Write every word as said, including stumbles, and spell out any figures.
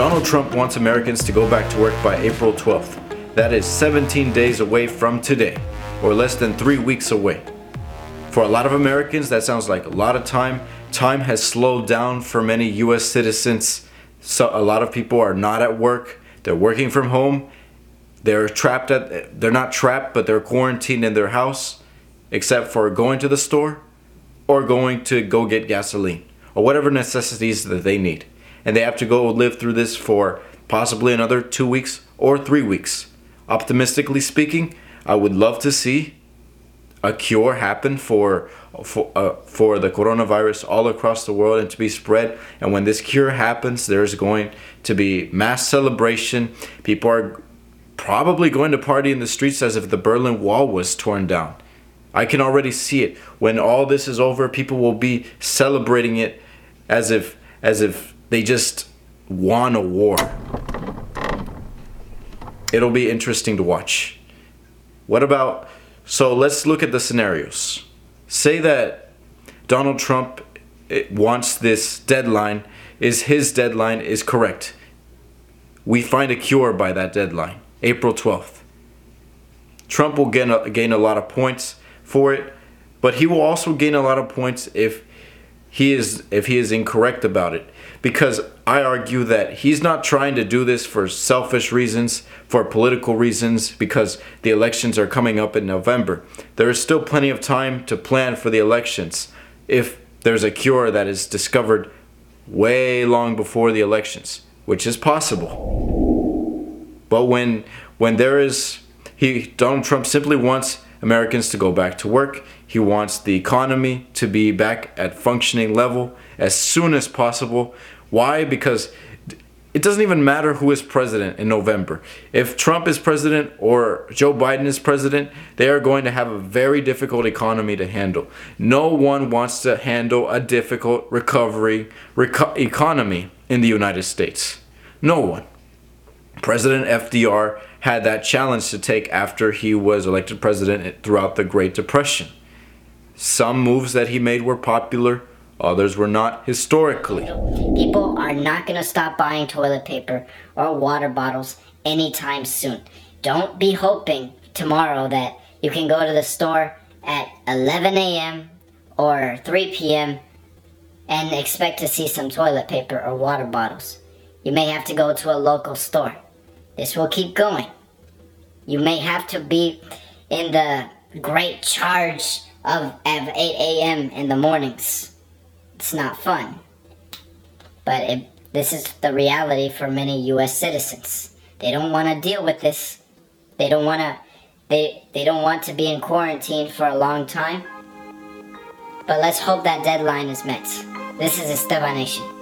Donald Trump wants Americans to go back to work by April twelfth. That is seventeen days away from today, or less than three weeks away. For a lot of Americans, that sounds like a lot of time. Time has slowed down for many U S citizens. So a lot of people are not at work. They're working from home. They're trapped at, they're not trapped, but they're quarantined in their house, except for going to the store or going to go get gasoline or whatever necessities that they need. And they have to go live through this for possibly another two weeks or three weeks. Optimistically speaking, I would love to see a cure happen for for, uh, for the coronavirus all across the world and to be spread. And when this cure happens, there's going to be mass celebration. People are probably going to party in the streets as if the Berlin Wall was torn down. I can already see it. When all this is over, people will be celebrating it as if as if they just won a war. It'll be interesting to watch. What about, so let's look at the scenarios. Say that Donald Trump wants this deadline, is his deadline is correct. We find a cure by that deadline, April twelfth. Trump will gain a, gain a lot of points for it, but he will also gain a lot of points if he is if he is incorrect about it, because I argue that he's not trying to do this for selfish reasons, for political reasons, because the elections are coming up in November. There is still plenty of time to plan for the elections if there's a cure that is discovered way long before the elections, which is possible. But when when there is he Donald Trump simply wants Americans to go back to work. He wants the economy to be back at functioning level as soon as possible. Why? Because it doesn't even matter who is president in November. If Trump is president or Joe Biden is president, they are going to have a very difficult economy to handle. No one wants to handle a difficult recovery reco- economy in the United States. No one. President F D R had that challenge to take after he was elected president throughout the Great Depression. Some moves that he made were popular, others were not historically. People are not going to stop buying toilet paper or water bottles anytime soon. Don't be hoping tomorrow that you can go to the store at eleven a.m. or three p.m. and expect to see some toilet paper or water bottles. You may have to go to a local store. This will keep going. You may have to be in the great charge of at eight a.m. in the mornings. It's not fun. But it, this is the reality for many U S citizens. They don't want to deal with this. They don't want to they they don't want to be in quarantine for a long time. But let's hope that deadline is met. This is Esteban Nation.